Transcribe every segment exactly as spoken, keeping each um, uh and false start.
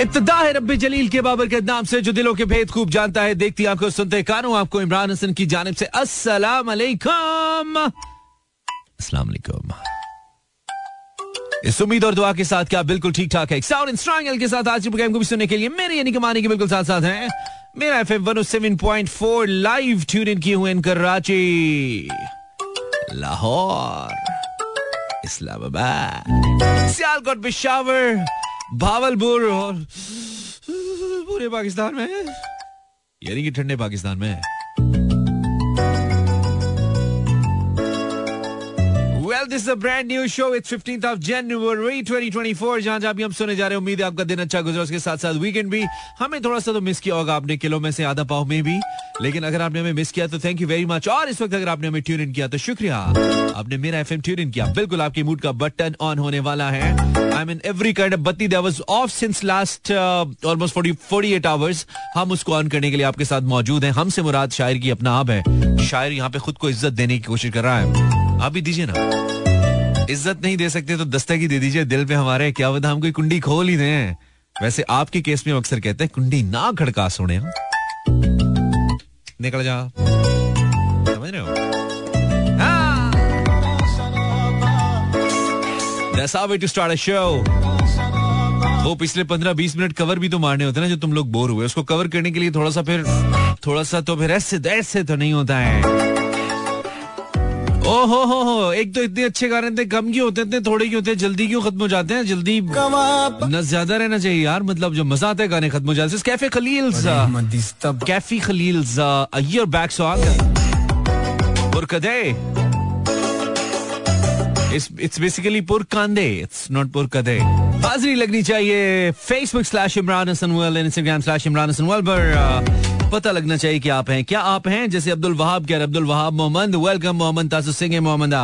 इब्तिदा है रब्बे जलील के बाबर के नाम से जो दिलों के भेद खूब जानता है, देखती आपको सुनते कानों आपको इमरान हसन की जानिब से अस्सलाम अलैकुम। अस्सलाम अलैकुम। इस उम्मीद और दुआ के साथ क्या बिल्कुल ठीक ठाक है। साउंड एंड स्ट्रांग एल के साथ आज के प्रोग्राम को भी सुनने के लिए मेरे यानी कमाने के बिल्कुल साथ साथ हैं मेरा FM one o seven point four live tune in किए हुए इन कराची, लाहौर, इस्लामाबाद, सियालकोट, पेशावर, भावलपुर और पूरे पाकिस्तान में, यानी कि ठंडे पाकिस्तान में। Well, this is a brand new show. It's fifteenth of January twenty twenty-four. जहाँ जहाँ भी हम सुने जा रहे हैं, उम्मीद है आपका दिन अच्छा गुजरा, उसके साथ साथ वीकेंड भी। हमें थोड़ा सा तो मिस किया होगा आपने, किलो में से आधा पाव में भी, लेकिन अगर आपने हमें मिस किया तो थैंक यू वेरी मच। और इस वक्त अगर आपने हमें ट्यून इन किया तो शुक्रिया, आपने मेरा एफएम ट्यून इन किया। बिल्कुल आपके मूड का बटन ऑन होने वाला है। I mean every kind of बत्ती that was off since last almost forty-eight hours, हम उसको ऑन करने के लिए आपके साथ मौजूद हैं। हमसे मुराद शायर की अपना आप है। शायर यहाँ पे खुद को इज्जत देने की कोशिश कर रहा है। आप भी दीजिए ना, इज्जत नहीं दे सकते तो दस्तक ही दे दीजिए दिल पे हमारे, क्या पता हम कोई कुंडी खोल ही दें। वैसे आपके केस में अक्सर कहते हैं कुंडी ना खड़का सोने, निकल जा, समझ रहे हो? हाँ। That's how we to start a show. वो पिछले पंद्रह बीस मिनट कवर भी तो मारने होते हैं ना, जो तुम लोग बोर हुए, उसको कवर करने के लिए थोड़ा सा फिर थोड़ा सा तो फिर ऐसे ऐसे तो नहीं होता है। ओहो हो हो, एक तो इतने अच्छे गाने थे, कम क्यों होते थे, थोड़े क्यों होते, जल्दी क्यों खत्म हो जाते हैं? जल्दी न ज्यादा रहना चाहिए यार, मतलब जो मजा आता है गाने खत्म हो जाते हैं। Kaifi Khalil's, Kaifi Khalil's, a year back song, पुरकदे। इट्स बेसिकली पुरकांदे, इट्स नॉट पुरकदे। हाजिरी लगनी चाहिए Facebook slash Imran Hasan world, Instagram slash Imran Hasan world पर पता लगना चाहिए कि आप हैं, क्या आप हैं। जैसे अब्दुल वहाब कह रहे, अब्दुल वहाब मोहम्मद, वेलकम मोहम्मद, तासु Singh Mohammad,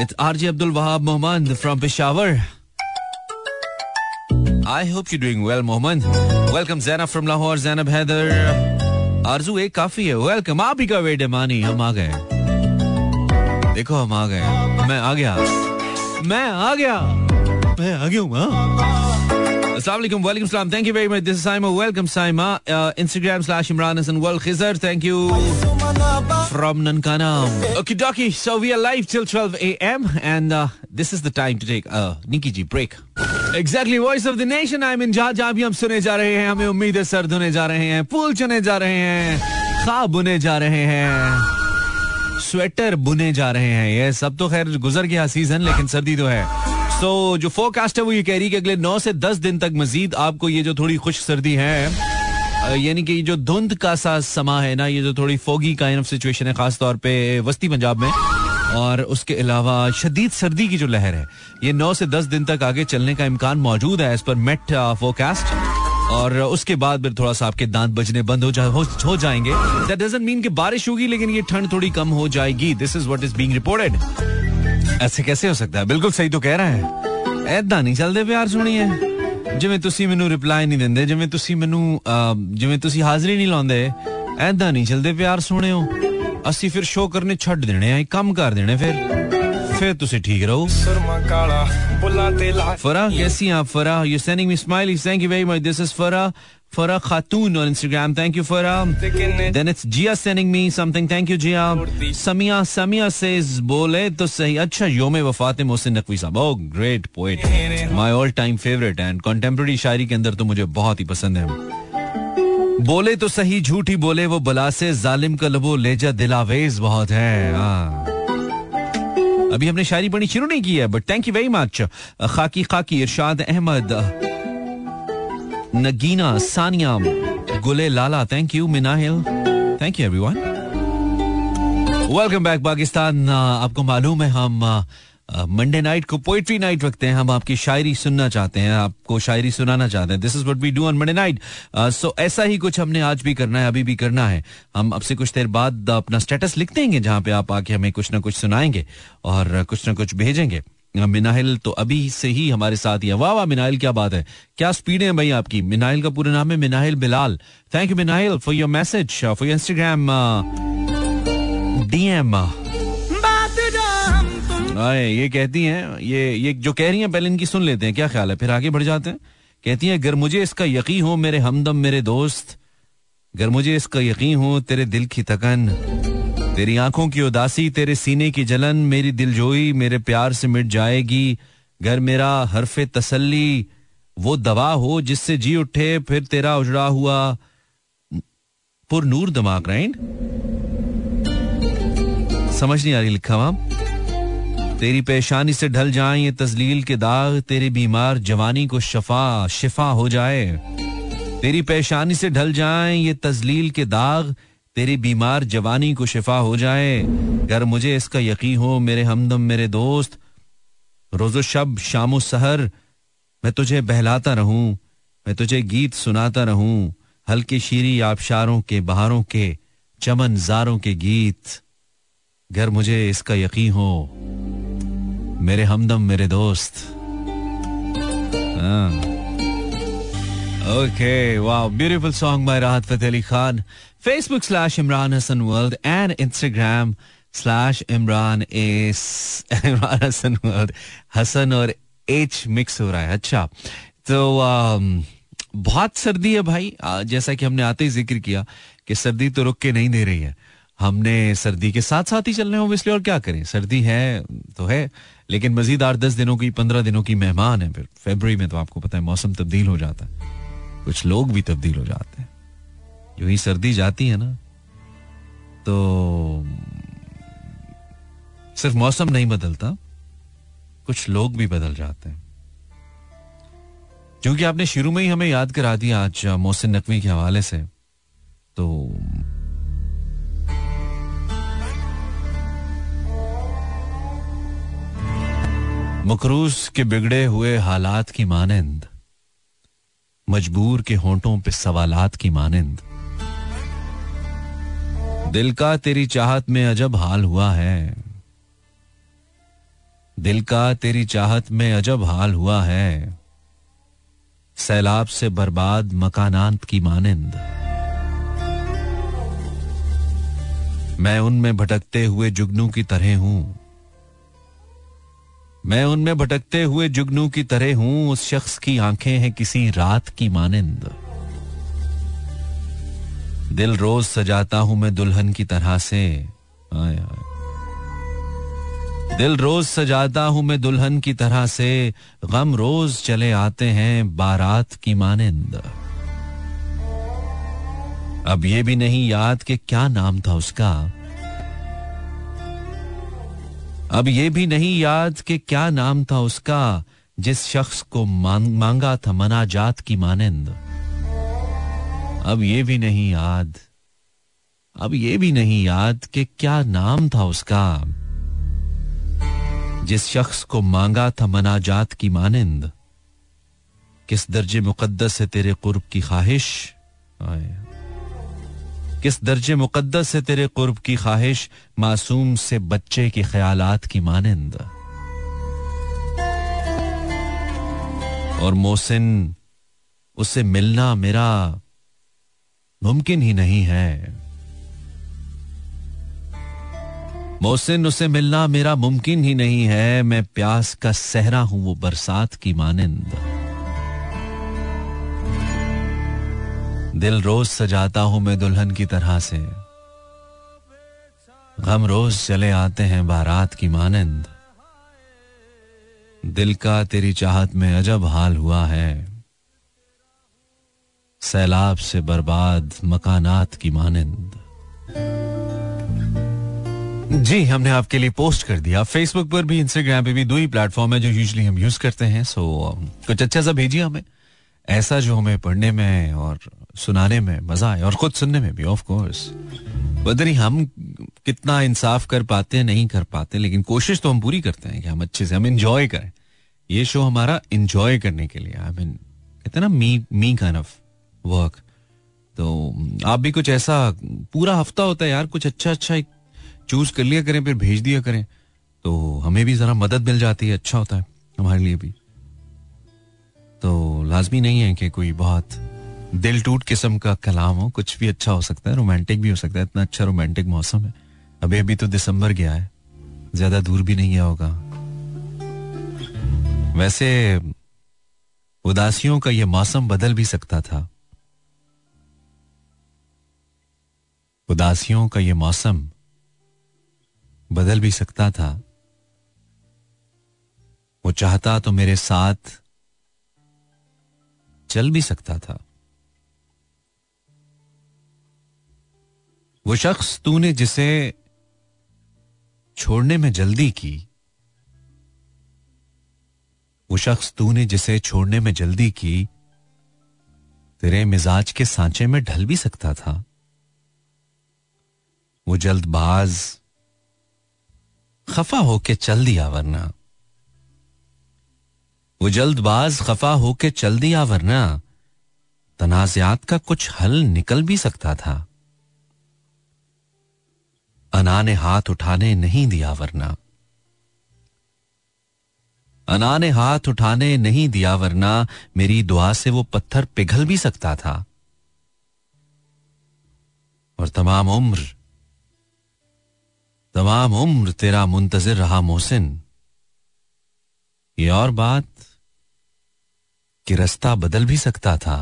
it's RJ Abdul Wahab Mohammad from Peshawar, I hope you doing well Mohammad, welcome Zainab from Lahore, Zainab Haider, आरजू एक काफी है, वेलकम। आप ही का वेट है मानी, हम आ गए, देखो हम आ गए, मैं आ गया, मैं आ गया, मैं आ गया हूँ। Assalamu alaikum, wa alaikum salam. Thank you very much. This is Saimaa. Welcome, Saimaa. Uh, Instagram slash Imran Hasan Wal Khizar. Thank you. From Nankanam. Okay, dokie. So we are live till twelve a.m. And uh, this is the time to take a Nikki Ji break. Exactly. Voice of the Nation. I mean, जहाँ जहाँ भी हम सुने जा रहे हैं, हमें उम्मीद है सर्द होने जा रहे हैं, फूल चुने जा रहे हैं, ख्वाब बुने जा रहे हैं, स्वेटर बुने जा रहे हैं। ये सब तो खैर गुजर गया सीजन, लेकिन सर्दी तो है। तो so, जो फोरकास्ट है वो ये कह रही है कि अगले नौ से दस दिन तक मजीद आपको ये जो थोड़ी खुश सर्दी है, यानी कि जो धुंध का सा समा है ना, ये जो थोड़ी फोगी काइंड ऑफ सिचुएशन है खासतौर पे वस्ती पंजाब में, और उसके अलावा शदीद सर्दी की जो लहर है, ये नौ से दस दिन तक आगे चलने का इम्कान मौजूद है इस पर मेट फोरकास्ट। और उसके बाद फिर थोड़ा सा आपके दांत बजने बंद हो जा हो, हो जाएंगे। दैट डजंट मीन कि बारिश होगी, लेकिन ये ठंड थोड़ी कम हो जाएगी। This is what is being reported. ऐसे कैसे हो सकता है? बिल्कुल सही तो कह रहा है। ऐदा नहीं चलते प्यार सुनिए, जिमें तुसी मैनू रिप्लाई नहीं देंदे, जिमें तुसी मैनू जिमें तुसी हाजिरी नहीं लांदे, ऐदा नहीं चलते प्यार सुनियो। असी फिर शो करने छड़ देने हैं, कम कर देने, फिर फिर तुसी ठीक रहो। फरा कैसी आप? Farah you sending me smile, thank you very much. This is Farah Farah Khatoon on Instagram, thank you फरा। Then it's Jiya sending me something, thank you Jiya। Samiya Samiya says बोले तो सही, अच्छा योम वफात मोहसिन नकवी साहब, oh great poet, my all time favorite and contemporary शायरी के अंदर तो मुझे बहुत ही पसंद है। बोले तो सही झूठी बोले वो बला से, जालिम का लबो लेजा दिलावेज बहुत है। हाँ, अभी हमने शायरी पढ़नी शुरू नहीं की है, but thank you very much. Khaki Khaki, Irshad Ahmad, Nagina, Sania, Gule Lala, thank you Minahil, thank you everyone, welcome back Pakistan. आपको मालूम है हम मंडे नाइट को पोइट्री नाइट रखते हैं, हम आपकी शायरी सुनना चाहते हैं, आपको शायरी सुनाना चाहते हैं। This is what we do on Monday night. So ऐसा ही कुछ हमने आज भी करना है, अभी भी करना है। हम आपसे कुछ देर बाद अपना स्टेटस लिख देंगे, जहाँ पे आप आके हमें कुछ ना कुछ सुनाएंगे और कुछ ना कुछ भेजेंगे। मिनाहिल तो अभी से ही हमारे साथ ही है, वाह वाह मिनाहिल, क्या बात है, क्या स्पीड है भाई आपकी। मिनाहिल का पूरा नाम है Minahil Bilal. Thank you Minahil for your message, for your Instagram DM. ये कहती हैं, ये ये जो कह रही हैं पहले इनकी सुन लेते हैं, क्या ख्याल है, फिर आगे बढ़ जाते हैं। कहती हैं, अगर मुझे इसका यकीन हो मेरे हमदम मेरे दोस्त, अगर मुझे इसका यकीन हो तेरे दिल की थकन, तेरी आंखों की उदासी, तेरे सीने की जलन, मेरी दिलजोई मेरे प्यार से मिट जाएगी, घर मेरा हरफे तसल्ली वो दवा हो जिससे जी उठे फिर तेरा उजड़ा हुआ पुर नूर दिमाग। राइट, समझ नहीं आ रही लिखा वहां। तेरी पेशानी से ढल जाए ये तजलील के दाग, तेरी बीमार जवानी को शफा शिफा हो जाए, तेरी पेशानी से ढल जाए ये तजलील के दाग, तेरी बीमार जवानी को शिफा हो जाए, अगर मुझे इसका यकीन हो मेरे हमदम मेरे दोस्त, रोजो शब शामो सहर मैं तुझे बहलाता रहूं, मैं तुझे गीत सुनाता रहूं, हल्की शीरी आबशारों के बहारों के चमनजारों के गीत, गर मुझे इसका यकीन हो मेरे हमदम मेरे दोस्त। Okay, wow, beautiful song by Rahat Fateh Ali Khan. Facebook slash Imran Hasan world and Instagram slash Imran S Imran Hasan world, Hasan और एच मिक्स हो रहा है। अच्छा, तो आ, बहुत सर्दी है भाई, जैसा कि हमने आते ही जिक्र किया कि सर्दी तो रुक के नहीं दे रही है, हमने सर्दी के साथ साथ ही चलने होंगे इसलिए, और क्या करें, सर्दी है तो है, लेकिन मजीद आठ दस दिनों की पंद्रह दिनों की मेहमान है। फिर फरवरी में तो आपको पता है मौसम तब्दील हो जाता है, कुछ लोग भी तब्दील हो जाते हैं, जो ही सर्दी जाती है ना तो सिर्फ मौसम नहीं बदलता, कुछ लोग भी बदल जाते हैं। क्योंकि आपने शुरू में ही हमें याद करा दिया आज मोहसिन नकवी के हवाले से, तो मकरूज के बिगड़े हुए हालात की मानंद, मजबूर के होंठों पे सवालात की मानंद, दिल का तेरी चाहत में अजब हाल हुआ है, दिल का तेरी चाहत में अजब हाल हुआ है, सैलाब से बर्बाद मकानांत की मानिंद, मैं उनमें भटकते हुए जुगनू की तरह हूं, मैं उनमें भटकते हुए जुगनू की तरह हूं, उस शख्स की आंखें हैं किसी रात की मानिंद, दिल रोज सजाता हूं मैं दुल्हन की तरह से, आय आय दिल रोज सजाता हूं मैं दुल्हन की तरह से, गम रोज चले आते हैं बारात की मानिंद, अब ये भी नहीं याद कि क्या नाम था उसका, अब ये भी नहीं याद कि क्या नाम था उसका, जिस शख्स को मांग, मांगा था मनाजात की मानिंद, अब ये भी नहीं याद, अब ये भी नहीं याद कि क्या नाम था उसका, जिस शख्स को मांगा था मनाजात की मानिंद, किस दर्जे मुकद्दस है तेरे कुर्ब की ख्वाहिश, किस दर्जे मुकद्दस है तेरे कुर्ब की ख्वाहिश, मासूम से बच्चे के ख्यालात की मानिंद, और मोहसिन उससे मिलना मेरा मुमकिन ही नहीं है, मोहसिन उसे मिलना मेरा मुमकिन ही नहीं है, मैं प्यास का सहरा हूं वो बरसात की मानिंद, दिल रोज सजाता हूं मैं दुल्हन की तरह से, गम रोज चले आते हैं बारात की मानिंद, दिल का तेरी चाहत में अजब हाल हुआ है, सैलाब से बर्बाद मकानात की मानिंद। जी, हमने आपके लिए पोस्ट कर दिया, फेसबुक पर भी इंस्टाग्राम पे भी, दो ही प्लेटफॉर्म है जो यूजुअली हम यूज करते हैं। सो कुछ अच्छा सा भेजिए हमें, ऐसा जो हमें पढ़ने में और सुनाने में मजा आए और खुद सुनने में भी। ऑफ कोर्स पता नहीं हम कितना इंसाफ कर पाते हैं, नहीं कर पाते, लेकिन कोशिश तो हम पूरी करते हैं कि हम अच्छे से हम इंजॉय करें। ये शो हमारा इंजॉय करने के लिए, आई मीन कहते ना me me kind of work. तो आप भी कुछ ऐसा, पूरा हफ्ता होता है यार, कुछ अच्छा अच्छा चूज कर लिया करें, फिर भेज दिया करें, तो हमें भी जरा मदद मिल जाती है, अच्छा होता है हमारे लिए भी। तो लाजमी नहीं है कि कोई बहुत दिल टूट किस्म का कलाम हो, कुछ भी अच्छा हो सकता है, रोमांटिक भी हो सकता है। इतना अच्छा रोमांटिक मौसम है, अभी अभी तो दिसंबर गया है, ज्यादा दूर भी नहीं गया होगा। वैसे उदासियों का यह मौसम बदल भी सकता था, उदासियों का यह मौसम बदल भी सकता था। वो चाहता तो मेरे साथ चल भी सकता था। वो शख्स तूने जिसे छोड़ने में जल्दी की, वो शख्स तूने जिसे छोड़ने में जल्दी की, तेरे मिजाज के सांचे में ढल भी सकता था। वो जल्दबाज खफा होके चल दिया वरना, वो जल्दबाज खफा होके चल दिया वरना तनाज़ात का कुछ हल निकल भी सकता था। अना ने हाथ उठाने नहीं दिया वरना, अना ने हाथ उठाने नहीं दिया वरना मेरी दुआ से वो पत्थर पिघल भी सकता था। और तमाम उम्र, तमाम उम्र तेरा मुंतजिर रहा मोहसिन, ये और बात कि रास्ता बदल भी सकता था।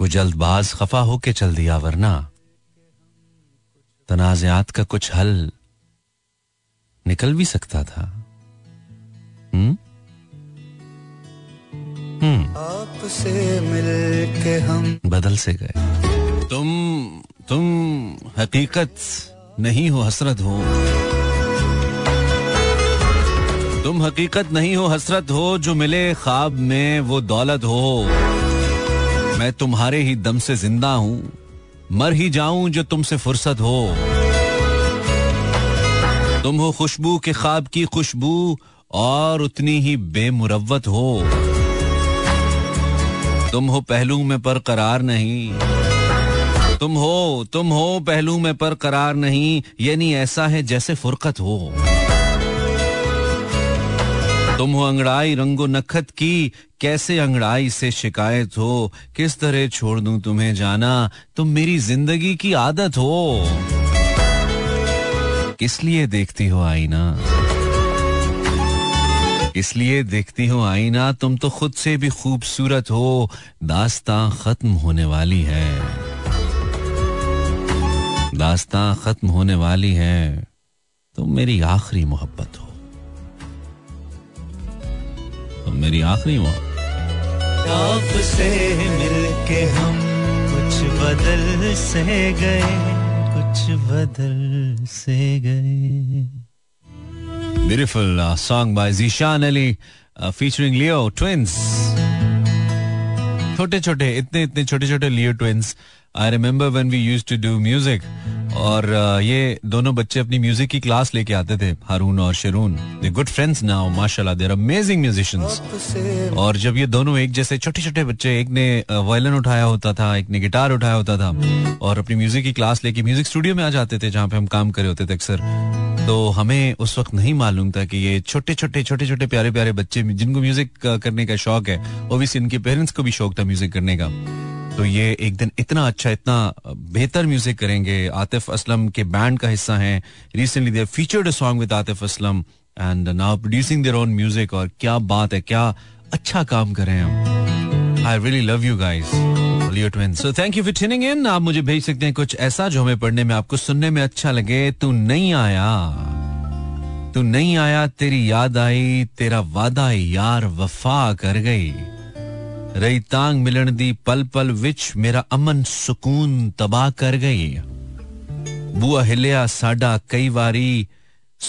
वो जल्दबाज खफा होके चल दिया वरना तनाज़ात का कुछ हल निकल भी सकता था। हम्म हम्म आपसे मिलके हम बदल से गए। तुम तुम हकीकत नहीं हो हसरत हो, तुम हकीकत नहीं हो हसरत हो, जो मिले ख्वाब में वो दौलत हो। मैं तुम्हारे ही दम से जिंदा हूँ, मर ही जाऊं जो तुमसे फुर्सत हो। तुम हो खुशबू के ख्वाब की खुशबू और उतनी ही बेमुरवत हो। तुम हो पहलू में पर करार नहीं, तुम हो तुम हो पहलू में पर करार नहीं, यानी ऐसा है जैसे फुरकत हो। तुम हो अंगड़ाई रंगो नखत की, कैसे अंगड़ाई से शिकायत हो, किस तरह छोड़ दूं तुम्हें जाना, तुम मेरी जिंदगी की आदत हो। इसलिए देखती हो आईना, इसलिए देखती हो आईना, तुम तो खुद से भी खूबसूरत हो, दास्तां खत्म होने वाली है, दास्तां खत्म होने वाली है, तुम मेरी आखिरी मोहब्बत हो, तुम मेरी आखिरी मोहब्बत। आपसे मिलके हम कुछ बदल से गए, बदल से गए। Beautiful song by Zeeshan Ali featuring Leo Twins. छोटे छोटे इतने इतने छोटे छोटे Leo Twins. I remember when we used to do music. और uh, ये दोनों बच्चे अपनी म्यूजिक की क्लास लेके आते थे, हारून और Shiroon. They good friends now माशाल्लाह, दे आर अमेजिंग म्यूजिशियंस। और जब ये दोनों एक जैसे छोटे छोटे बच्चे, एक ने वायलिन उठाया होता था, एक ने गिटार उठाया होता था, और अपनी म्यूजिक की क्लास लेके म्यूजिक स्टूडियो में आ जाते थे जहाँ पे हम काम करे होते थे अक्सर। तो हमें उस वक्त नहीं मालूम था कि ये छोटे छोटे छोटे छोटे प्यारे प्यारे बच्चे जिनको म्यूजिक करने का शौक है, ऑब्वियसली इनके पेरेंट्स को भी शौक था म्यूजिक करने का, तो ये एक दिन इतना अच्छा इतना बेहतर म्यूजिक करेंगे। आतिफ असलम के बैंड का हिस्सा हैं, recently they featured a song with Atif Aslam and now producing their own music. और क्या बात है, क्या अच्छा काम कर रहे हैं हम। I really love you guys, Leo Twins. So thank you for tuning in. आप मुझे भेज सकते हैं कुछ ऐसा जो हमें पढ़ने में आपको सुनने में अच्छा लगे। तू नहीं आया, तू नहीं आया, तेरी याद आई, तेरा वादा यार वफा कर गई, रही तांग मिलन दी पल पल विच, मेरा अमन सुकून तबाह कर गई। बुआ हिलिया साडा कई वारी,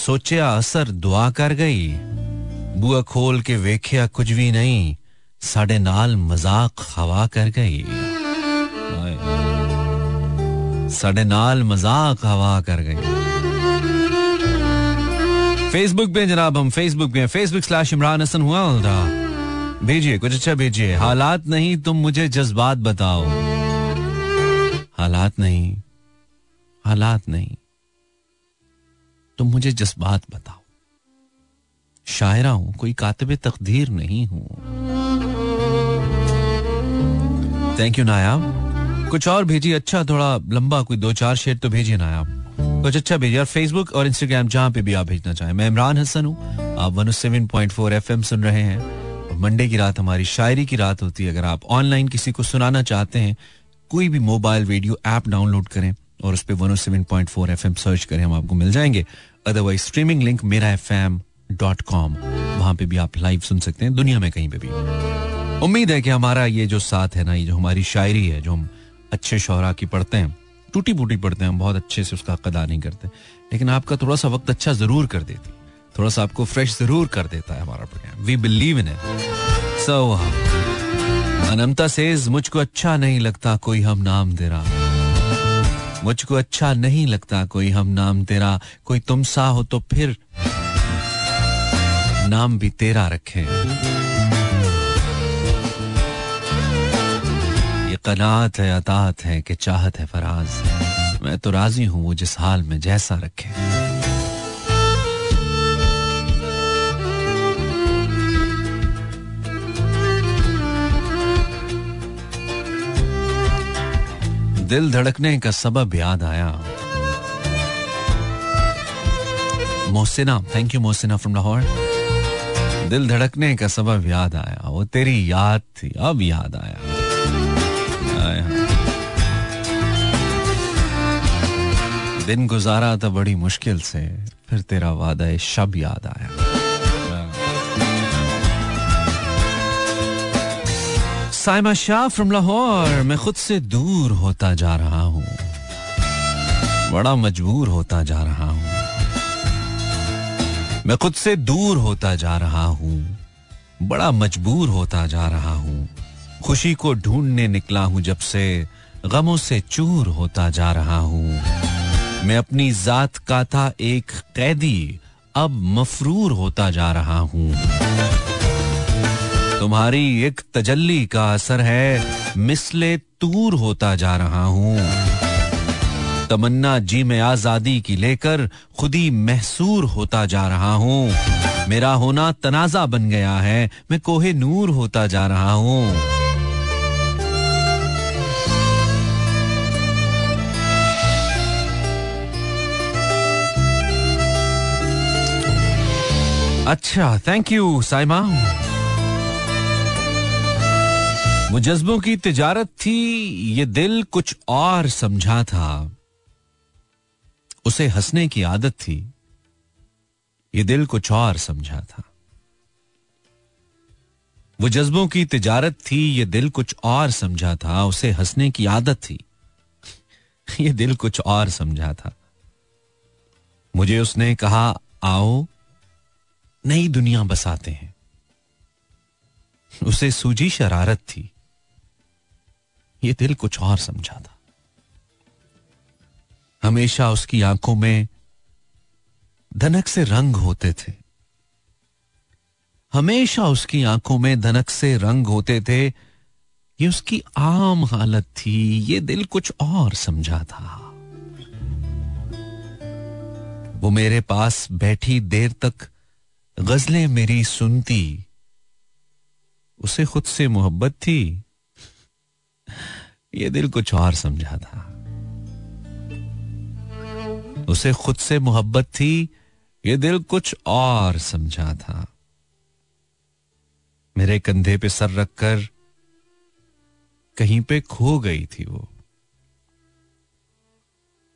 सोचिया असर दुआ कर गई। बुआ खोल के वेखिया कुछ भी नहीं, साडे नाल मजाक हवा कर गई, साडे नाल मजाक हवा कर गई। फेसबुक पे जनाब, हम फेसबुक पे, फेसबुक स्लैश इमरान हसन हुआ। भेजिए कुछ अच्छा भेजिए। हालात नहीं तुम मुझे जज्बात बताओ, हालात नहीं, हालात नहीं तुम मुझे जज्बात बताओ। शायरा हूं, कोई कातिबे तकदीर नहीं हूं। Thank you Nayab. कुछ और भेजिए अच्छा, थोड़ा लंबा, कोई दो चार शेर तो भेजिए नायाब, कुछ अच्छा भेजिए। और फेसबुक और इंस्टाग्राम जहां पे भी आप भेजना चाहें। मैं इमरान हसन हूं, आप one o seven point four FM सुन रहे हैं. मंडे की रात हमारी शायरी की रात होती है. अगर आप ऑनलाइन किसी को सुनाना चाहते हैं, कोई भी मोबाइल वीडियो ऐप डाउनलोड करें और उस पर one o seven point four FM search करें, हम आपको मिल जाएंगे. अदरवाइज स्ट्रीमिंग लिंक मेरा एफ एम डॉट कॉम, वहां पे भी आप लाइव सुन सकते हैं दुनिया में कहीं पे भी. उम्मीद है कि हमारा ये जो साथ है ना, ये जो हमारी शायरी है, जो हम अच्छे शोहरा की पढ़ते हैं, टूटी बूटी पढ़ते हैं, हम बहुत अच्छे से उसका अदा नहीं करते, लेकिन आपका थोड़ा सा वक्त अच्छा जरूर कर देती, थोड़ा सा आपको फ्रेश जरूर कर देता है हमारा programme. We believe in it. So Anmata says, मुझको अच्छा नहीं लगता कोई हम नाम तेरा, मुझको अच्छा नहीं लगता कोई हम नाम तेरा, कोई तुम सा हो तो फिर नाम भी तेरा रखे. ये कनात है, अतात है कि चाहत है फराज है, मैं तो राजी हूं वो जिस हाल में जैसा रखे. दिल धड़कने का सबब याद आया. Mohsina, thank you Mohsina from Lahore. दिल धड़कने का सबब याद आया, वो तेरी याद थी अब याद आया. आया दिन गुजारा था बड़ी मुश्किल से, फिर तेरा वादा ए शब याद आया. साइमा शाह फ्रॉम लाहौर. मैं खुद से दूर होता जा रहा हूँ, बड़ा मजबूर होता जा रहा हूँ, मैं खुद से दूर होता जा रहा हूँ, बड़ा मजबूर होता जा रहा हूँ, खुशी को ढूंढने निकला हूँ जब से, गमों से चूर होता जा रहा हूँ, मैं अपनी जात का था एक कैदी अब मफरूर होता जा रहा हूँ, तुम्हारी एक तजल्ली का असर है मिसले तूर होता जा रहा हूँ, तमन्ना जी में आजादी की लेकर खुदी महसूर होता जा रहा हूँ, मेरा होना तनाजा बन गया है मैं कोहे नूर होता जा रहा हूँ, अच्छा थैंक यू साइमा. वो जज्बों की तिजारत थी ये दिल कुछ और समझा था, उसे हंसने की आदत थी ये दिल कुछ और समझा था, वो जज्बों की तिजारत थी ये दिल कुछ और समझा था, उसे हंसने की आदत थी ये दिल कुछ और समझा था, मुझे उसने कहा आओ नई दुनिया बसाते हैं, उसे सूझी शरारत थी ये दिल कुछ और समझा था, हमेशा उसकी आंखों में धनक से रंग होते थे, हमेशा उसकी आंखों में धनक से रंग होते थे, ये उसकी आम हालत थी ये दिल कुछ और समझा था, वो मेरे पास बैठी देर तक गजलें मेरी सुनती, उसे खुद से मोहब्बत थी ये दिल कुछ और समझा था, उसे खुद से मोहब्बत थी ये दिल कुछ और समझा था, मेरे कंधे पे सर रखकर कहीं पे खो गई थी वो,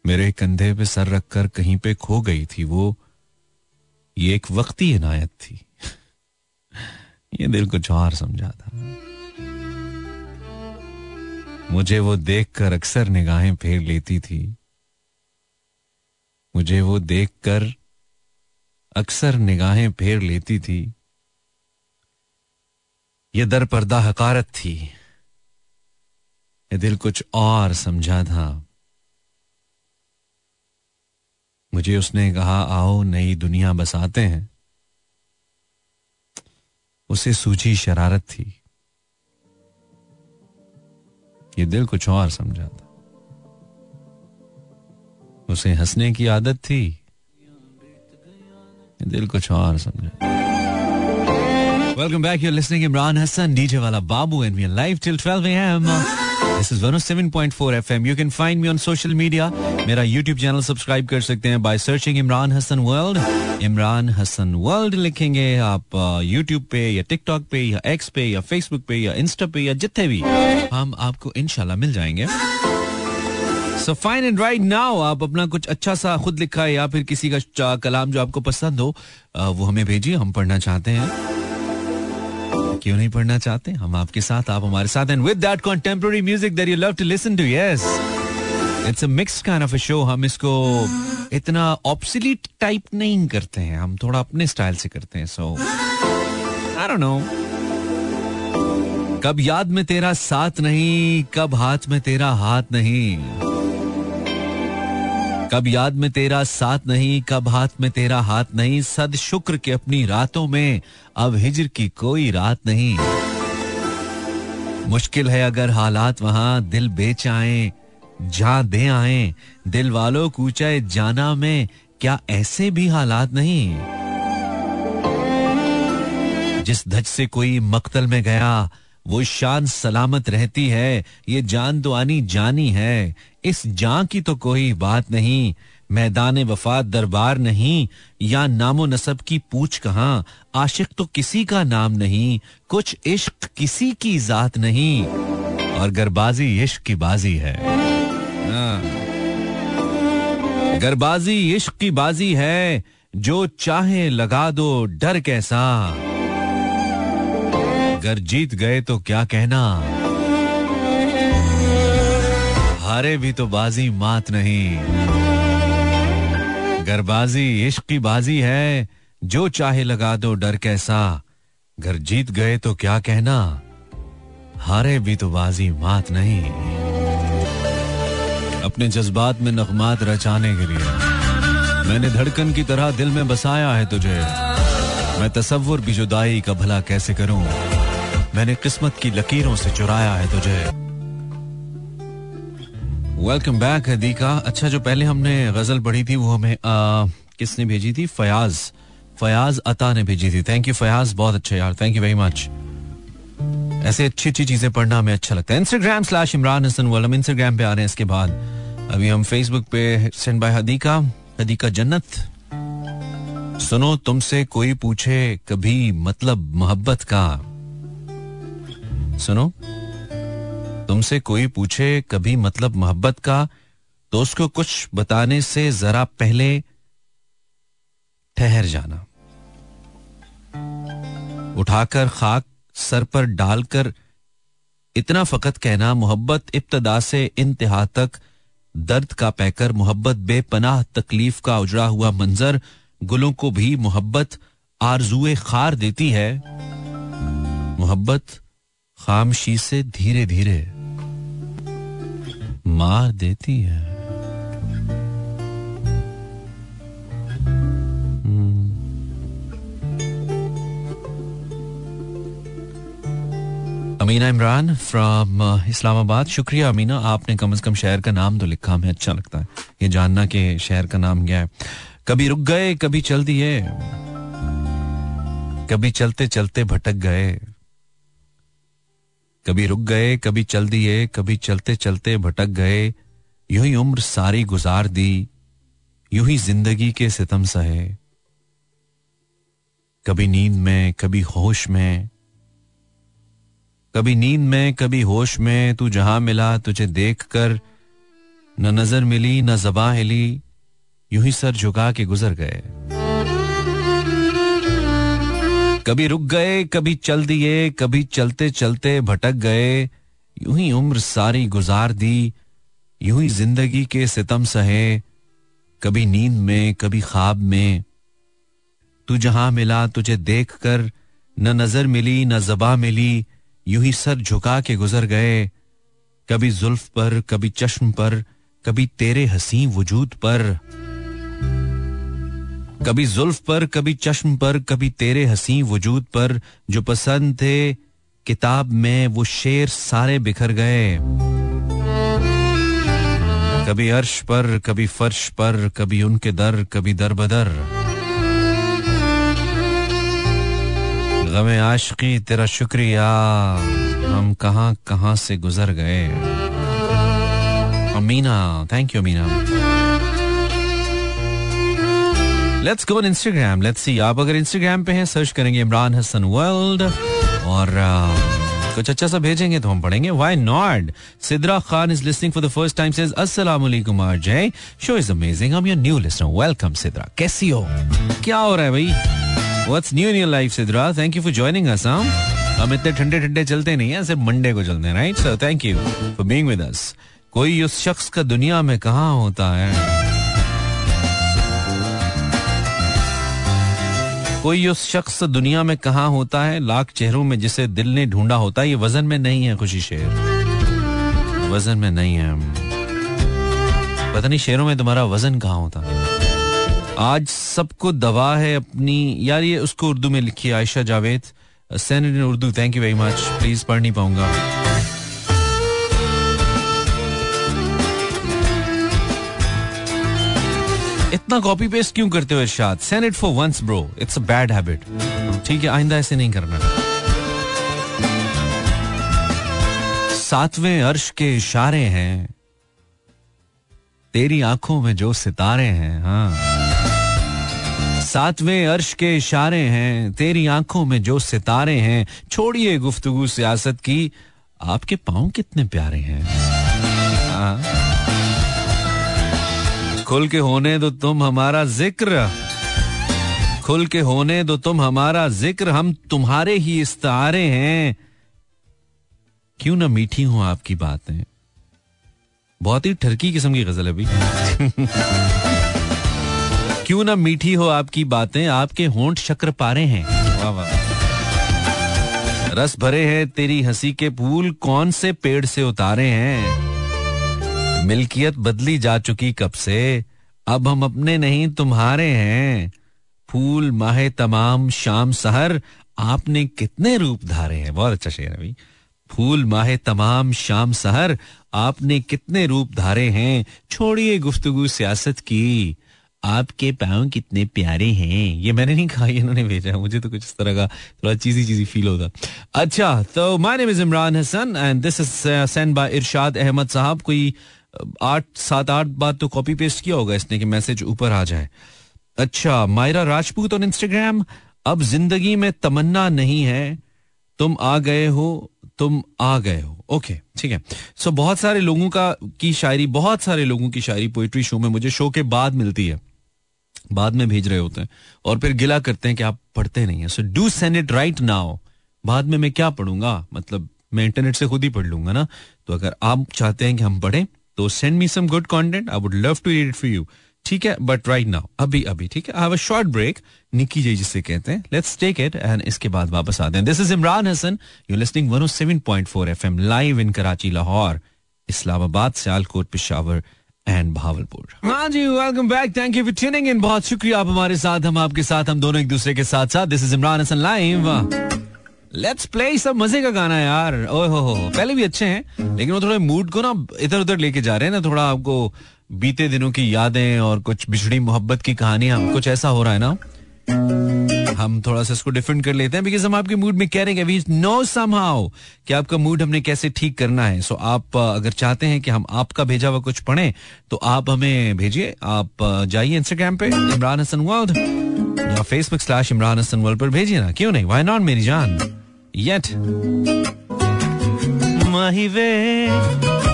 मेरे कंधे पे सर रखकर कहीं पे खो गई थी वो, ये एक वक्ती इनायत थी ये दिल कुछ और समझा था, मुझे वो देखकर अक्सर निगाहें फेर लेती थी, मुझे वो देखकर अक्सर निगाहें फेर लेती थी, ये दरपर्दा हकारत थी ये दिल कुछ और समझा था, मुझे उसने कहा आओ नई दुनिया बसाते हैं, उसे सूझी शरारत थी ये दिल कुछ और समझा था, उसे हंसने की आदत थी दिल कुछ और समझा. Welcome back, you are listening Imran Hasan, DJ वाला बाबू, and we are live till twelve A M. This is one oh seven point four F M. You can find me on social media. मेरा YouTube चैनल सब्सक्राइब कर सकते हैं by searching Imran Hasan world. Imran Hasan world लिखेंगे आप YouTube पे या TikTok पे या X पे या Facebook पे या Insta पे या जितने भी, हम आपको इंशाल्लाह मिल जाएंगे. So fine and right now, आप अपना कुछ अच्छा सा खुद लिखा है या फिर किसी का कलाम जो आपको पसंद हो वो हमें भेजिए. हम पढ़ना चाहते हैं. क्यों नहीं पढ़ना चाहते, हम आपके साथ, आप हमारे साथ. And with that contemporary music that you love to listen to, yes, it's a mixed kind of a show. हम इसको इतना obsolete type नहीं करते हैं, हम थोड़ा अपने स्टाइल से करते हैं. So I don't know. कब याद में तेरा साथ नहीं, कब हाथ में तेरा हाथ नहीं. कब याद में तेरा साथ नहीं, कब हाथ में तेरा हाथ नहीं. सद शुक्र के अपनी रातों में अब हिजर की कोई रात नहीं. मुश्किल है अगर हालात वहां, दिल बेच आए जा दे आए. दिल वालों कूचाए जाना में क्या ऐसे भी हालात नहीं. जिस धज से कोई मक्तल में गया वो शान सलामत रहती है. ये जान तो आनी जानी है, इस जान की तो कोई बात नहीं. मैदान वफात दरबार नहीं, या नामो नसब की पूछ कहाँ. आशिक तो किसी का नाम नहीं, कुछ इश्क किसी की जात नहीं. और गरबाजी इश्क की बाजी है, गरबाजी इश्क की बाजी है. जो चाहे लगा दो डर कैसा, अगर जीत गए तो क्या कहना. हारे भी तो बाजी मात नहीं, गरबाजी इश्क की बाजी है. जो चाहे लगा दो डर कैसा, घर जीत गए तो क्या कहना. हारे भी तो बाजी मात नहीं. अपने जज्बात में नगमात रचाने के लिए मैंने धड़कन की तरह दिल में बसाया है तुझे. मैं तसव्वुर भी जुदाई का भला कैसे करूं, मैंने किस्मत की लकीरों से चुराया है तुझे. Welcome back Hadiqa. अच्छा, जो पहले हमने गजल पढ़ी थी वो हमें आ, किसने भेजी थी? फयाज फयाज अता ने भेजी थी. थैंक यू फयाज, बहुत अच्छे यार, थैंक यू वेरी मच. ऐसे अच्छी अच्छी चीजें पढ़ना हमें अच्छा लगता है. Instagram slash Imran Hasan world, हम इंस्टाग्राम पे आ रहे हैं. इसके बाद अभी हम फेसबुक पे सेंड बाय हदीका, हदीका जन्नत. सुनो, तुमसे कोई पूछे कभी मतलब मोहब्बत का. सुनो, तुमसे कोई पूछे कभी मतलब मोहब्बत का, तो उसको कुछ बताने से जरा पहले ठहर जाना. उठाकर खाक सर पर डालकर इतना फकत कहना. मोहब्बत इब्तदा से इंतहा तक दर्द का पैकर, मोहब्बत बेपनाह तकलीफ का उजड़ा हुआ मंजर. गुलों को भी मोहब्बत आरजुए खार देती है, मोहब्बत खामशी से धीरे धीरे मार देती है. अमीना इमरान फ्रॉम इस्लामाबाद. शुक्रिया अमीना, आपने कम से कम शहर का नाम तो लिखा, हमें अच्छा लगता है ये जानना कि शहर का नाम क्या है. कभी रुक गए, कभी चल दिए, कभी चलते चलते भटक गए. कभी रुक गए, कभी चल दिए, कभी चलते चलते भटक गए. यूं ही उम्र सारी गुजार दी, यूं ही जिंदगी के सितम सहे. कभी नींद में कभी होश में, कभी नींद में कभी होश में. तू जहां मिला तुझे देखकर, न नजर मिली न ज़बां हिली. यूं ही सर झुका के गुजर गए. कभी रुक गए, कभी चल दिए, कभी चलते चलते भटक गए. यूं ही उम्र सारी गुजार दी, यूं ही जिंदगी के सितम सहे. कभी नींद में कभी ख्वाब में, तू जहां मिला तुझे देखकर, न नजर मिली न ज़बां मिली. यूं ही सर झुका के गुजर गए. कभी जुल्फ पर कभी चश्म पर, कभी तेरे हसीं वजूद पर. कभी जुल्फ पर कभी चश्म पर, कभी तेरे हसीं वजूद पर. जो पसंद थे किताब में वो शेर सारे बिखर गए. कभी अर्श पर कभी फर्श पर, कभी उनके दर कभी दर बदर. गमे आशिकी तेरा शुक्रिया, हम कहाँ कहाँ से गुजर गए। Amina, thank you Amina. Let's go on Instagram, let's see. आप अगर इंस्टाग्राम पे हैं सर्च करेंगे इमरान हसन वर्ल्ड और कुछ अच्छा सा भेजेंगे तो हम पढ़ेंगे। Why not. Sidra Khan is listening for the first time, says अस्सलाम वालेकुम RJ, show is amazing, I am your new listener. Welcome Sidra, कैसी हो, क्या हो रहा है भाई, what's new in your life. Sidra, thank you for joining us. हम इतने ठंडे ठंडे चलते नहीं है, सिर्फ मंडे को चलते हैं, right. So thank you for being with us. कोई उस शख्स का दुनिया में कहाँ होता है, कोई उस शख्स दुनिया में कहाँ होता है, लाख चेहरों में जिसे दिल ने ढूंढा होता है। ये वजन में नहीं है खुशी, शेर वजन में नहीं है, पता नहीं शेरों में तुम्हारा वजन कहाँ होता है। आज सबको दवा है अपनी, यार ये उसको उर्दू में लिखी, Ayesha Javed sent in Urdu, thank you very much. Please पढ़ नहीं पाऊंगा। इतना कॉपी पेस्ट क्यों करते हो Irshad? Send it for once bro, it's a bad habit, ठीक है, आइंदा ऐसे नहीं करना। सातवें अर्श के इशारे हैं तेरी आंखों में जो सितारे हैं। हाँ, सातवें अर्श के इशारे हैं तेरी आंखों में जो सितारे हैं। छोड़िए गुफ्तगू सियासत की, आपके पाँव कितने प्यारे हैं। हाँ, खुल के होने दो तुम हमारा जिक्र, खुल के होने दो तुम हमारा जिक्र, हम तुम्हारे ही इस्तारे हैं। क्यों ना मीठी हो आपकी बातें। बहुत ही ठरकी किस्म की गजल है भाई। क्यों ना मीठी हो आपकी बातें, आपके होंठ शक्कर पारे हैं। वाह वाह। रस भरे हैं तेरी हंसी के फूल, कौन से पेड़ से उतारे हैं। मिल्कियत बदली जा चुकी कब से, अब हम अपने नहीं तुम्हारे हैं। फूल माहे तमाम शाम सहर, आपने कितने रूप धारे हैं। बहुत अच्छा शेर है भाई। फूल माहे तमाम शाम सहर, आपने कितने रूप धारे हैं। छोड़िए गुफ्तगू सियासत की, आपके पाँव कितने प्यारे हैं। ये मैंने नहीं कहा, ये इन्होंने भेजा, मुझे तो कुछ इस तरह का थोड़ा चीजी चीजी फील होता। अच्छा, तो my name is Imran Hasan and this is send by Irshad Ahmad साहब। कोई आठ सात आठ बार तो कॉपी पेस्ट किया होगा इसने कि मैसेज ऊपर आ जाए। अच्छा, मायरा राजपूत ऑन इंस्टाग्राम, अब जिंदगी में तमन्ना नहीं है, तुम आ गए हो, तुम आ गए हो। ओके, ठीक है। सो बहुत सारे लोगों का की शायरी, बहुत सारे लोगों की शायरी पोइट्री शो में मुझे शो के बाद मिलती है, बाद में भेज रहे होते हैं और फिर गिला करते हैं कि आप पढ़ते नहीं है। So do send it right now. बाद में मैं क्या पढ़ूंगा, मतलब मैं इंटरनेट से खुद ही पढ़ लूंगा ना। तो अगर आप चाहते हैं कि हम पढ़ें तो send me some good content, I would love to read it for you, ठीक है, बट राइट नाउ, अभी अभी, ठीक है। I have a short break, निकी जी जिसे कहते हैं, लेट्स टेक इट एंड इसके बाद वापस आते हैं। This is Imran Hasan, you are listening one o seven point four FM live in Karachi, Lahore, Islamabad, Sialkot, Peshawar and Bahawalpur. हाँ जी, welcome back, thank you for tuning in, बहुत शुक्रिया आप हमारे साथ, हम आपके साथ, हम दोनों एक दूसरे के साथ साथ। This is Imran Hasan live. Let's play सब मजे का गाना यार, ओहो हो, पहले भी अच्छे हैं लेकिन वो थोड़े मूड को ना इधर उधर लेके जा रहे हैं ना, थोड़ा आपको बीते दिनों की यादें और कुछ बिछड़ी मोहब्बत की कहानियां, कुछ ऐसा हो रहा है ना, हम थोड़ा सा इसको डिफरेंट कर लेते हैं बिकॉज हम आपके मूड में कह रहे हैं वी नो समहाउ कि आपका मूड हमने कैसे ठीक करना है। सो आप अगर चाहते हैं कि हम आपका भेजा हुआ कुछ पढ़ें तो आप हमें भेजिए। आप जाइए इंस्टाग्राम पे इमरान हसन वर्ल्ड या Facebook slash Imran Hasan world पर भेजिए ना, क्यों नहीं, व्हाई नॉट मेरी जान। Yet माही वे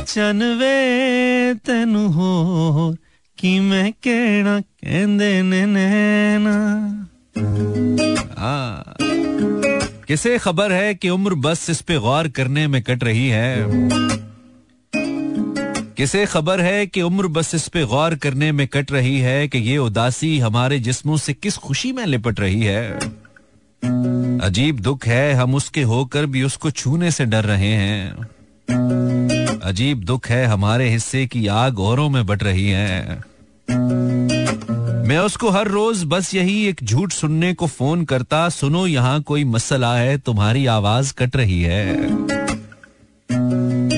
चनवे तेनू होर कि मैं कहना कहंदे ने नैना। किसे खबर है कि उम्र बस इस पे गौर करने में कट रही है, किसे खबर है कि उम्र बस इस पे गौर करने में कट रही है कि ये उदासी हमारे जिस्मों से किस खुशी में लिपट रही है। अजीब दुख है हम उसके होकर भी उसको छूने से डर रहे हैं, अजीब दुख है हमारे हिस्से की आग औरों में बट रही है। मैं उसको हर रोज बस यही एक झूठ सुनने को फोन करता, सुनो यहाँ कोई मसला है, तुम्हारी आवाज कट रही है।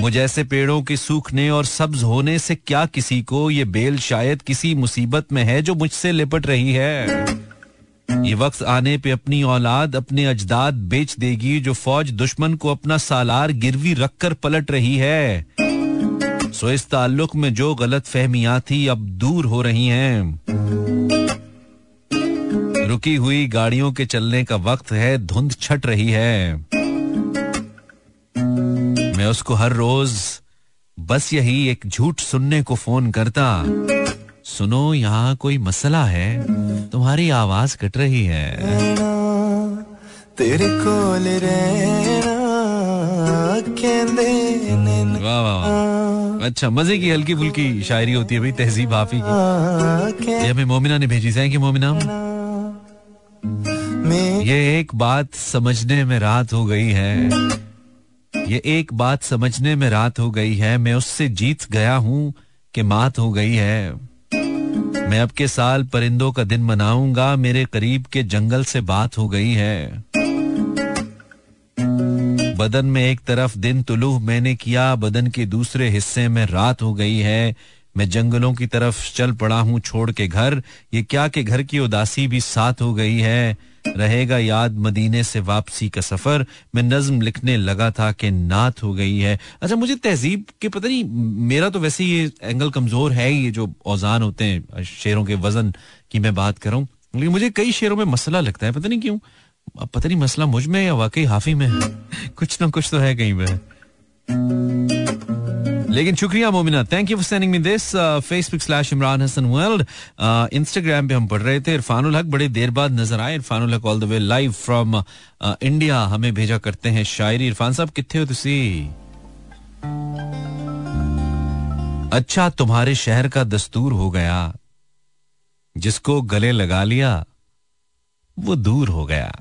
मुझे ऐसे पेड़ों के सूखने और सब्ज होने से क्या किसी को, ये बेल शायद किसी मुसीबत में है जो मुझसे लिपट रही है। ये वक्त आने पे अपनी औलाद अपने अजदाद बेच देगी जो फौज दुश्मन को अपना सालार गिरवी रखकर पलट रही है। सो इस ताल्लुक में जो गलत फहमियां थी अब दूर हो रही हैं। रुकी हुई गाड़ियों के चलने का वक्त है, धुंध छट रही है। मैं उसको हर रोज बस यही एक झूठ सुनने को फोन करता, सुनो यहाँ कोई मसला है, तुम्हारी आवाज कट रही है। तेरे कोल रहना कहने। वाह वाह, अच्छा मजे की हल्की फुल्की शायरी होती है भाई, तहजीब हाफी की। ये हमें मोमिना ने भेजी। Thank you Momina. ये एक बात समझने में रात हो गई है, ये एक बात समझने में रात हो गई है, मैं उससे जीत गया हूँ कि मात हो गई है। मैं अब के साल परिंदों का दिन मनाऊंगा, मेरे करीब के जंगल से बात हो गई है। बदन में एक तरफ दिन तुलू मैंने किया, बदन के दूसरे हिस्से में रात हो गई है। मैं जंगलों की तरफ चल पड़ा हूँ छोड़ के घर, ये क्या कि घर की उदासी भी साथ हो गई है। रहेगा याद मदीने से वापसी का सफर, मैं नज्म लिखने लगा था कि नात हो गई है। अच्छा मुझे तहजीब के पता नहीं, मेरा तो वैसे ये एंगल कमजोर है, ये जो औजान होते हैं शेरों के वजन की मैं बात कर रहा हूँ, लेकिन मुझे कई शेरों में मसला लगता है, पता नहीं क्यों। अब पता नहीं मसला मुझ में या वाकई हाफी में है। कुछ ना कुछ तो है कहीं पे। लेकिन शुक्रिया Momina, thank you for sending me this. Facebook slash Imran Hasan world, Instagram पे हम पढ़ रहे थे। इरफान उल हक बड़े देर बाद नजर आए। Irfan ul Haq all the way live from India हमें भेजा करते हैं शायरी। इरफान साहब किथे हो तुसी? अच्छा तुम्हारे शहर का दस्तूर हो गया, जिसको गले लगा लिया वो दूर हो गया।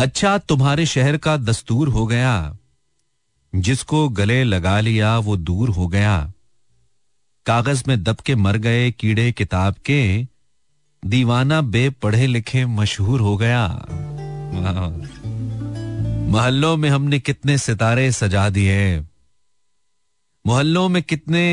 अच्छा तुम्हारे शहर का दस्तूर हो गया, जिसको गले लगा लिया वो दूर हो गया। कागज में दब के मर गए कीड़े किताब के, दीवाना बे पढ़े लिखे मशहूर हो गया। मोहल्लों में हमने कितने सितारे सजा दिए, मोहल्लों में कितने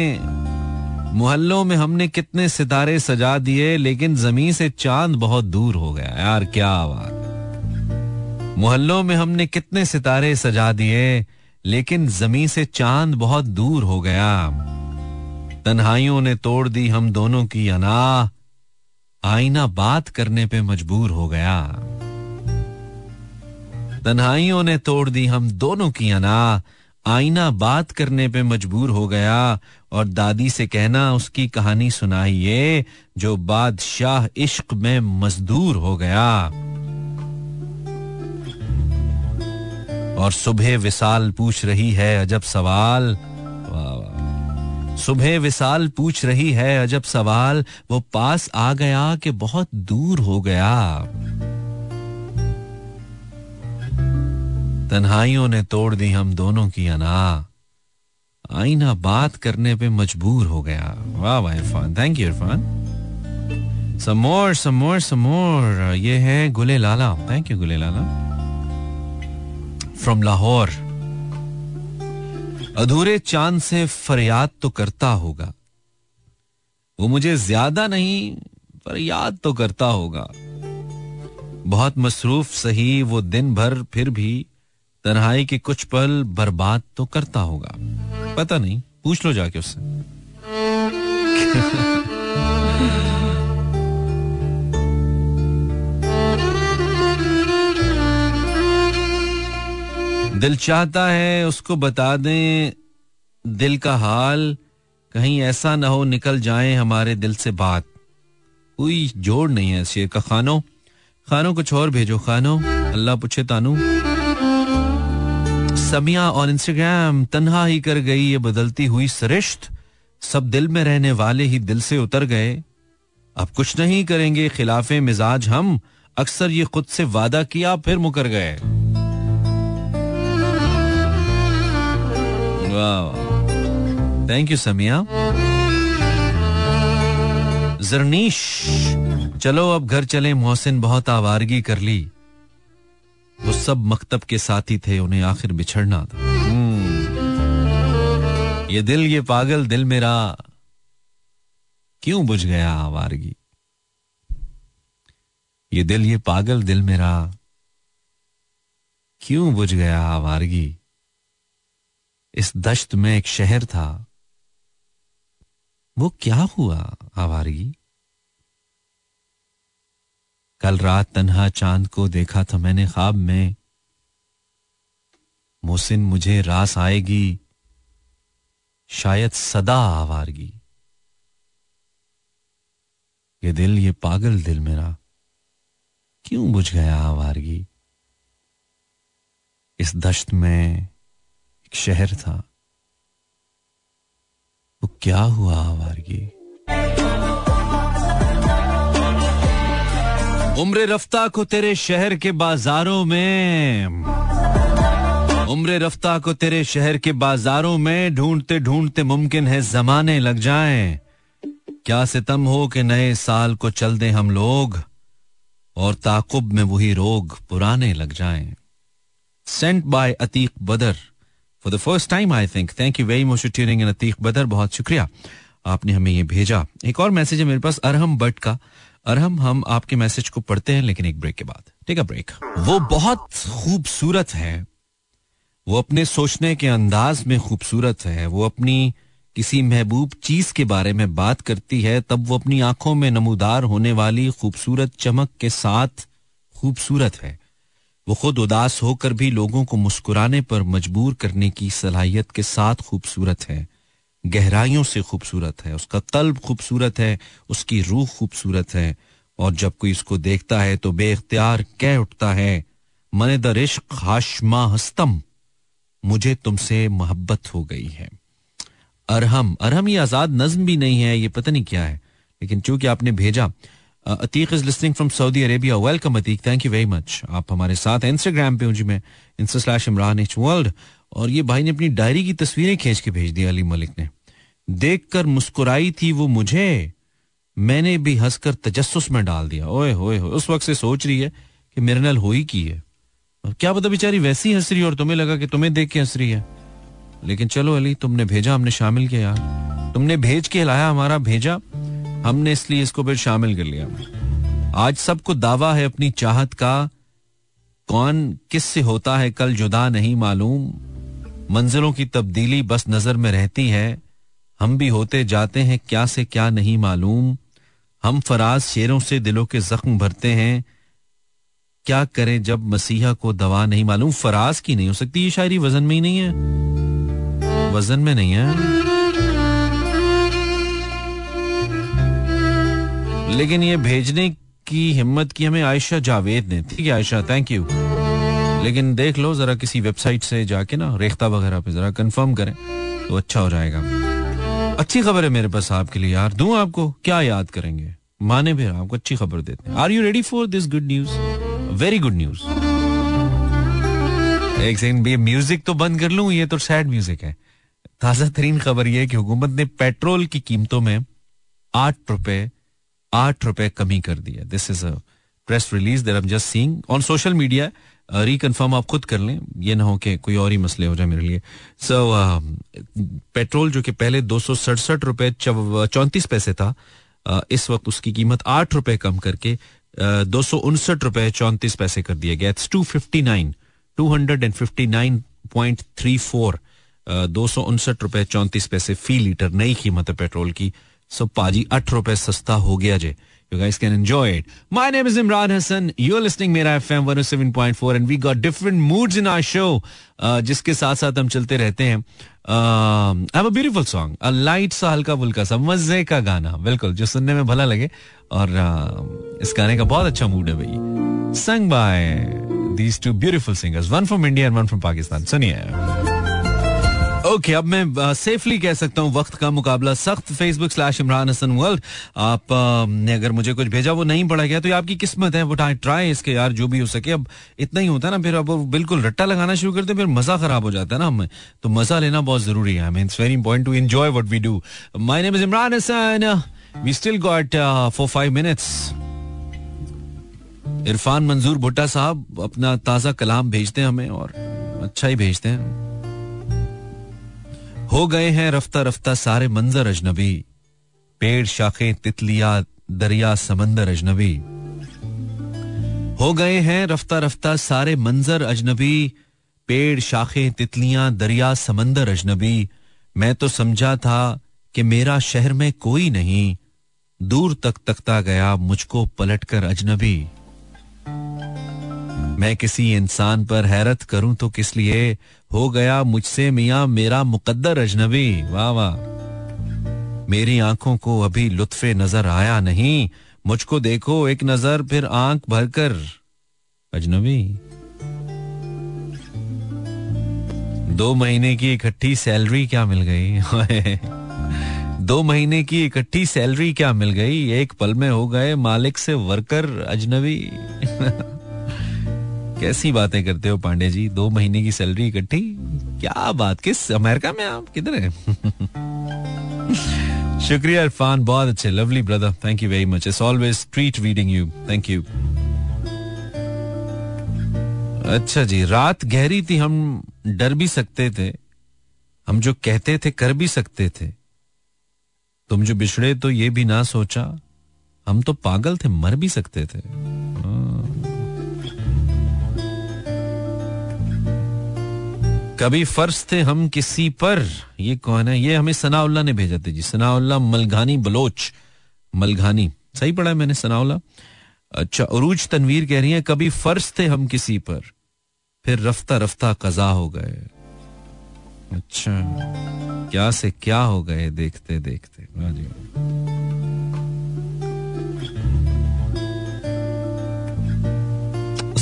मोहल्लों में हमने कितने सितारे सजा दिए, लेकिन जमीन से चांद बहुत दूर हो गया। यार क्या बात। मोहल्लों में हमने कितने सितारे सजा दिए, लेकिन जमीन से चांद बहुत दूर हो गया। तन्हाइयों ने तोड़ दी हम दोनों की अना, आईना बात करने पे मजबूर हो गया। तन्हाइयों ने तोड़ दी हम दोनों की अना, आईना बात करने पे मजबूर हो गया। और दादी से कहना उसकी कहानी सुनाइए, जो बादशाह इश्क में मजदूर हो गया। और सुबह विसाल पूछ रही है अजब सवाल, सुबह विसाल पूछ रही है अजब सवाल, वो पास आ गया कि बहुत दूर हो गया। तन्हाइयों ने तोड़ दी हम दोनों की अना, आईना बात करने पे मजबूर हो गया। वाह वाह इरफान, थैंक यू इरफान। समोर समोर समोर, ये है गुले लाला। थैंक यू गुले लाला फ्रॉम लाहौर। अधूरे चांद से फरियाद तो करता होगा, वो मुझे ज्यादा नहीं फरियाद तो करता होगा। बहुत मसरूफ सही वो दिन भर, फिर भी तन्हाई के कुछ पल बर्बाद तो करता होगा। पता नहीं, पूछ लो जाके उससे। दिल चाहता है उसको बता दें दिल का हाल, कहीं ऐसा ना हो निकल जाए हमारे दिल से बात। कोई जोड़ नहीं है शेर का। खानो खानो कुछ और भेजो खानो, अल्लाह पूछे तानू। समिया ऑन इंस्टाग्राम, तन्हा ही कर गई ये बदलती हुई सरिश्त, सब दिल में रहने वाले ही दिल से उतर गए। अब कुछ नहीं करेंगे खिलाफे मिजाज हम, अक्सर ये खुद से वादा किया फिर मुकर गए। Thank you Samiya. जरनीश, चलो अब घर चले, मोहसिन बहुत आवारगी कर ली, वो सब मकतब के साथी थे, उन्हें आखिर बिछड़ना था। ये दिल ये पागल दिल मेरा क्यों बुझ गया आवारगी। ये दिल ये पागल दिल मेरा क्यों बुझ गया आवारगी। इस दश्त में एक शहर था, वो क्या हुआ आवारगी। कल रात तन्हा चांद को देखा था मैंने ख्वाब में, मोहसिन मुझे रास आएगी शायद सदा आवारगी। ये दिल ये पागल दिल मेरा क्यों बुझ गया आवारगी। इस दश्त में एक शहर था, वो क्या हुआ आवारगी। उम्र रफ्ता को तेरे शहर के बाजारों में, उम्र रफ्ता को तेरे शहर के बाजारों में ढूंढते ढूंढते मुमकिन है जमाने लग जाएं। क्या सितम हो कि नए साल को चल दें हम लोग और ताकुब में वही रोग पुराने लग जाएं। Sent by Atiq Badar for the first time I think. Thank you very much for tuning in Atiq Badar, बहुत शुक्रिया आपने हमें ये भेजा। एक और मैसेज है मेरे पास अरहम बट का। अरहम, हम आपके मैसेज को पढ़ते हैं लेकिन एक ब्रेक के बाद। Take a break. वो बहुत खूबसूरत है, वो अपने सोचने के अंदाज में खूबसूरत है, वो अपनी किसी महबूब चीज के बारे में बात करती है तब वो अपनी आंखों में नमूदार होने वाली खूबसूरत चमक के साथ खूबसूरत है। वो खुद उदास होकर भी लोगों को मुस्कुराने पर मजबूर करने की सलाहियत के साथ खूबसूरत है, गहराइयों से खूबसूरत है, उसका कल्ब खूबसूरत है, उसकी रूह खूबसूरत है और जब कोई इसको देखता है तो बेइख्तियार कह उठता है मने द इश्क हाशमा हस्तम, मुझे तुमसे मोहब्बत हो गई है। अरहम, अरहम ये आजाद नज्म भी नहीं है, ये पता नहीं क्या है, लेकिन चूंकि आपने भेजा। Atiq is listening from Saudi Arabia. Welcome Atiq, thank you very much, आप हमारे साथ। इंस्टाग्राम पे हूँ जी मैं, insta slash Imran H world. और ये भाई ने अपनी डायरी की तस्वीरें खींच के भेज दी। अली मलिक ने, देखकर मुस्कुराई थी वो मुझे, मैंने भी हंसकर तजस्सुस में डाल दिया। ओए होए होए, उस वक्त से सोच रही है कि मेरे नाल हो ही की है, और क्या पता बेचारी वैसी हंस रही है और तुम्हें लगा कि तुम्हें देख के हंस रही है। लेकिन चलो अली, तुमने भेजा हमने शामिल किया यार, तुमने भेज के लाया हमारा भेजा, हमने इसलिए इसको फिर शामिल कर लिया। आज सबको दावा है अपनी चाहत का, कौन किस से होता है कल जुदा नहीं मालूम, मंजिलों की तब्दीली बस नजर में रहती है, हम भी होते जाते हैं क्या से क्या नहीं मालूम, हम फराज शेरों से दिलों के जख्म भरते हैं, क्या करें जब मसीहा को दवा नहीं मालूम। फराज की नहीं हो सकती ये शायरी, वजन में ही नहीं है, वजन में नहीं है, लेकिन ये भेजने की हिम्मत की हमें आयशा जावेद ने। ठीक है आयशा, थैंक यू, लेकिन देख लो जरा किसी वेबसाइट से जाके ना, रेख्ता वगैरह पे जरा कंफर्म करें तो अच्छा हो जाएगा। अच्छी खबर है मेरे पास आपके लिए यार, दूं आपको, क्या याद करेंगे, माने भी आपको अच्छी खबर देते हैं। Are you ready for this good news, very good news. एक सेकंड, ये म्यूजिक तो बंद कर लूं, ये तो सैड म्यूजिक है। ताजा तरीन खबर यह है कि हुकूमत ने पेट्रोल की कीमतों में आठ रुपए आठ रुपए कमी कर दिया। This is a press release that I am just seeing on social media, reconfirm आप खुद कर लें, ये ना हो कि कोई और ही मसले हो जाए मेरे लिए। सो so, uh, पेट्रोल जो कि पहले दो सौ सड़सठ रुपए चौंतीस पैसे था, uh, इस वक्त उसकी कीमत आठ रुपए कम करके दो सौ उनसठ रुपए चौंतीस पैसे कर दिया गया। It's two fifty nine two hundred and fifty nine point three four, दो सौ उनसठ रुपए चौंतीस पैसे फी लीटर नई कीमत है पेट्रोल की। सो पाजी आठ रुपए सस्ता हो गया जे। You guys can enjoy it. My name is Imran Hassan. You're listening Mera F M one oh seven point four and we got different moods in our show. Uh, जिसके साथ साथ हम चलते रहते हैं। Uh, I have a beautiful song, a light सा हल्का फुल्का सा मजे का गाना, बिल्कुल जो सुनने में भला लगे, और uh, इस गाने का बहुत अच्छा मूड है भाई। Sung by these two beautiful singers, one from India and one from Pakistan. सुनिए। ओके okay, अब मैं सेफली uh, कह सकता हूँ वक्त का मुकाबला सख्त। Facebook slash Imran Hasan world, आप uh, ने अगर मुझे कुछ भेजा वो नहीं पढ़ा गया तो ये आपकी किस्मत है, बट आई ट्राई इसके यार जो भी हो सके। अब इतना ही होता है ना, फिर अब बिल्कुल रट्टा लगाना शुरू करते हैं, फिर मजा खराब हो जाता है ना, हमें तो मजा लेना बहुत जरूरी है। I mean it's very important to enjoy what we do. My name is Imran Hasan, we still got four five minutes. Irfan Manzoor Bhutta साहब अपना ताज़ा कलाम भेजते हैं हमें, और अच्छा ही भेजते हैं। हो गए हैं रफ्ता रफ्ता सारे मंजर अजनबी, पेड़ शाखें तितलियां दरिया समंदर अजनबी, हो गए हैं रफ्ता रफ्ता सारे मंजर अजनबी, पेड़ शाखें तितलियां दरिया समंदर अजनबी। मैं तो समझा था कि मेरा शहर में कोई नहीं, दूर तक तकता गया मुझको पलटकर अजनबी। मैं किसी इंसान पर हैरत करूं तो किस लिए, हो गया मुझसे मियां मेरा मुकद्दर अजनबी। वाह वाह। मेरी आंखों को अभी लुत्फे नजर आया नहीं, मुझको देखो एक नजर फिर आंख भरकर अजनबी। दो महीने की इकट्ठी सैलरी क्या मिल गई दो महीने की इकट्ठी सैलरी क्या मिल गई, एक पल में हो गए मालिक से वर्कर अजनबी। कैसी बातें करते हो पांडे जी, दो महीने की सैलरी इकट्ठी, क्या बात, किस अमेरिका में आप, किधर है? शुक्रिया इरफान, बहुत अच्छे, lovely brother, thank you very much, it's always treat reading you, thank you. अच्छा जी, रात गहरी थी, हम डर भी सकते थे, हम जो कहते थे कर भी सकते थे, तुम जो बिछड़े तो ये भी ना सोचा, हम तो पागल थे, मर भी सकते थे। कभी फर्ज थे हम किसी पर, ये कौन है, ये हमें सनाउल्ला ने भेजा था जी, सनाउल्ला मलघानी बलोच, मलघानी, सही पढ़ा है मैंने सनाउल्ला? अच्छा, उरूज तनवीर कह रही है, कभी फर्ज थे हम किसी पर, फिर रफ्ता रफ्ता कजा हो गए। अच्छा, क्या से क्या हो गए देखते देखते। वाह जी,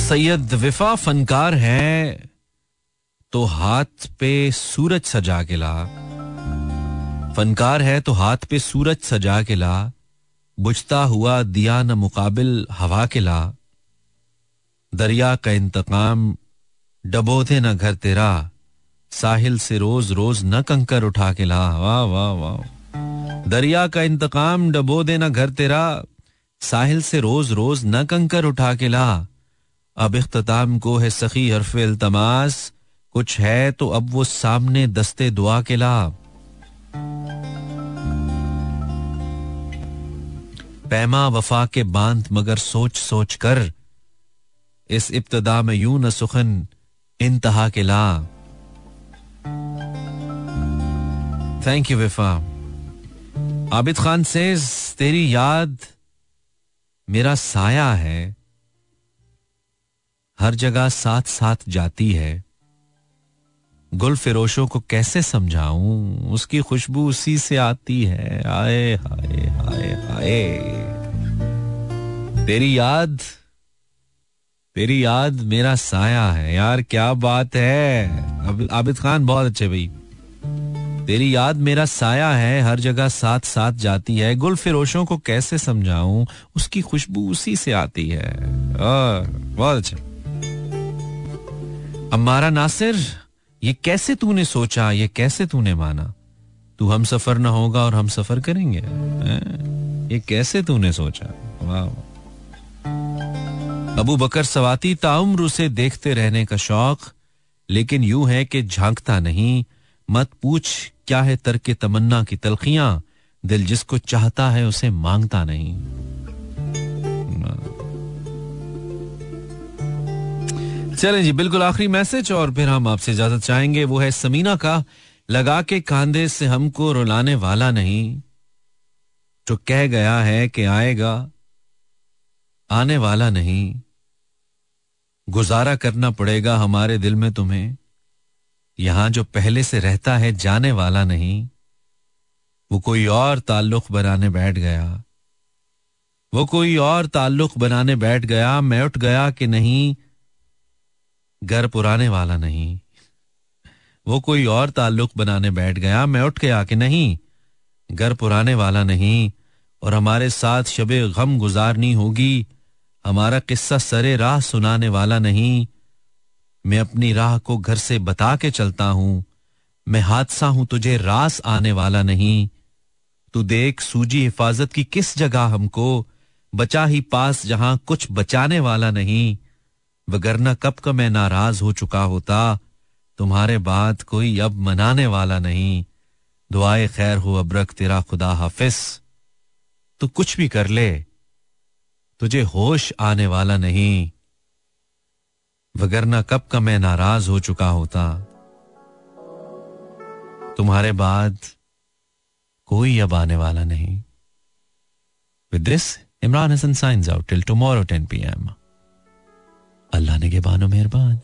सैयद विफा फनकार है तो हाथ पे सूरज सजा के ला, फनकार है तो हाथ पे सूरज सजा के ला, बुझता हुआ दिया न मुकाबिल हवा के ला, दरिया का इंतकाम डबोते न घर तेरा, साहिल से रोज रोज न कंकर उठा के ला। वाह वाह वाह। दरिया का इंतकाम डबो देना घर तेरा, साहिल से रोज रोज न कंकर उठा के ला, अब इख्तिताम को है सखी हरफ़े इल्तमास, कुछ है तो अब वो सामने दस्ते दुआ के ला। पैमा वफा के बांध मगर सोच सोच कर, इस इब्तदा में यूं न सुखन इंतहा के ला। Thank you Wafa. Abid Khan says, तेरी याद मेरा साया है, हर जगह साथ साथ जाती है, गुल फिरोशों को कैसे समझाऊं, उसकी खुशबू उसी से आती है। आए हाय हाय हाय, तेरी याद, तेरी याद मेरा साया है, यार क्या बात है। आबिद खान, बहुत अच्छे भाई। तेरी याद मेरा साया है, हर जगह साथ साथ जाती है, गुल फिरोशों को कैसे समझाऊं, उसकी खुशबू उसी से आती है। आ, बहुत अच्छा। अम्मारा नासिर, ये कैसे तूने सोचा, ये कैसे तूने माना, तू हम सफर ना होगा और हम सफर करेंगे, ये कैसे तूने सोचा। वाह। अबू बकर सवाती, ताउम्र उसे देखते रहने का शौक, लेकिन यूं है कि झांकता नहीं, मत पूछ क्या है तर्क तमन्ना की तलखियां, दिल जिसको चाहता है उसे मांगता नहीं। चलें जी, बिल्कुल आखिरी मैसेज और फिर हम आपसे इजाजत चाहेंगे, वो है समीना का, लगा के कांधे से हमको रुलाने वाला नहीं, जो कह गया है कि आएगा आने वाला नहीं, गुजारा करना पड़ेगा हमारे दिल में तुम्हें, यहां जो पहले से रहता है जाने वाला नहीं, वो कोई और ताल्लुक बनाने बैठ गया, वो कोई और ताल्लुक बनाने बैठ गया, मैं उठ गया कि नहीं घर पुराने वाला नहीं, वो कोई और ताल्लुक बनाने बैठ गया, मैं उठ के आके नहीं घर पुराने वाला नहीं, और हमारे साथ शबे गम गुजारनी होगी, हमारा किस्सा सरे राह सुनाने वाला नहीं, मैं अपनी राह को घर से बता के चलता हूं, मैं हादसा हूं तुझे रास आने वाला नहीं, तू देख सूजी हिफाजत की किस जगह हमको, बचा ही पास जहां कुछ बचाने वाला नहीं, वगरना कब का मैं नाराज हो चुका होता, तुम्हारे बात कोई अब मनाने वाला नहीं, दुआए खैर हो अब्रक तेरा खुदा हाफिज, तू कुछ भी कर ले तुझे होश आने वाला नहीं, वगरना कब का मैं नाराज हो चुका होता। तुम्हारे बाद कोई अब आने वाला नहीं। With this, Imran Hasan signs out till tomorrow ten p m. Allah ne ke bano meherbaan.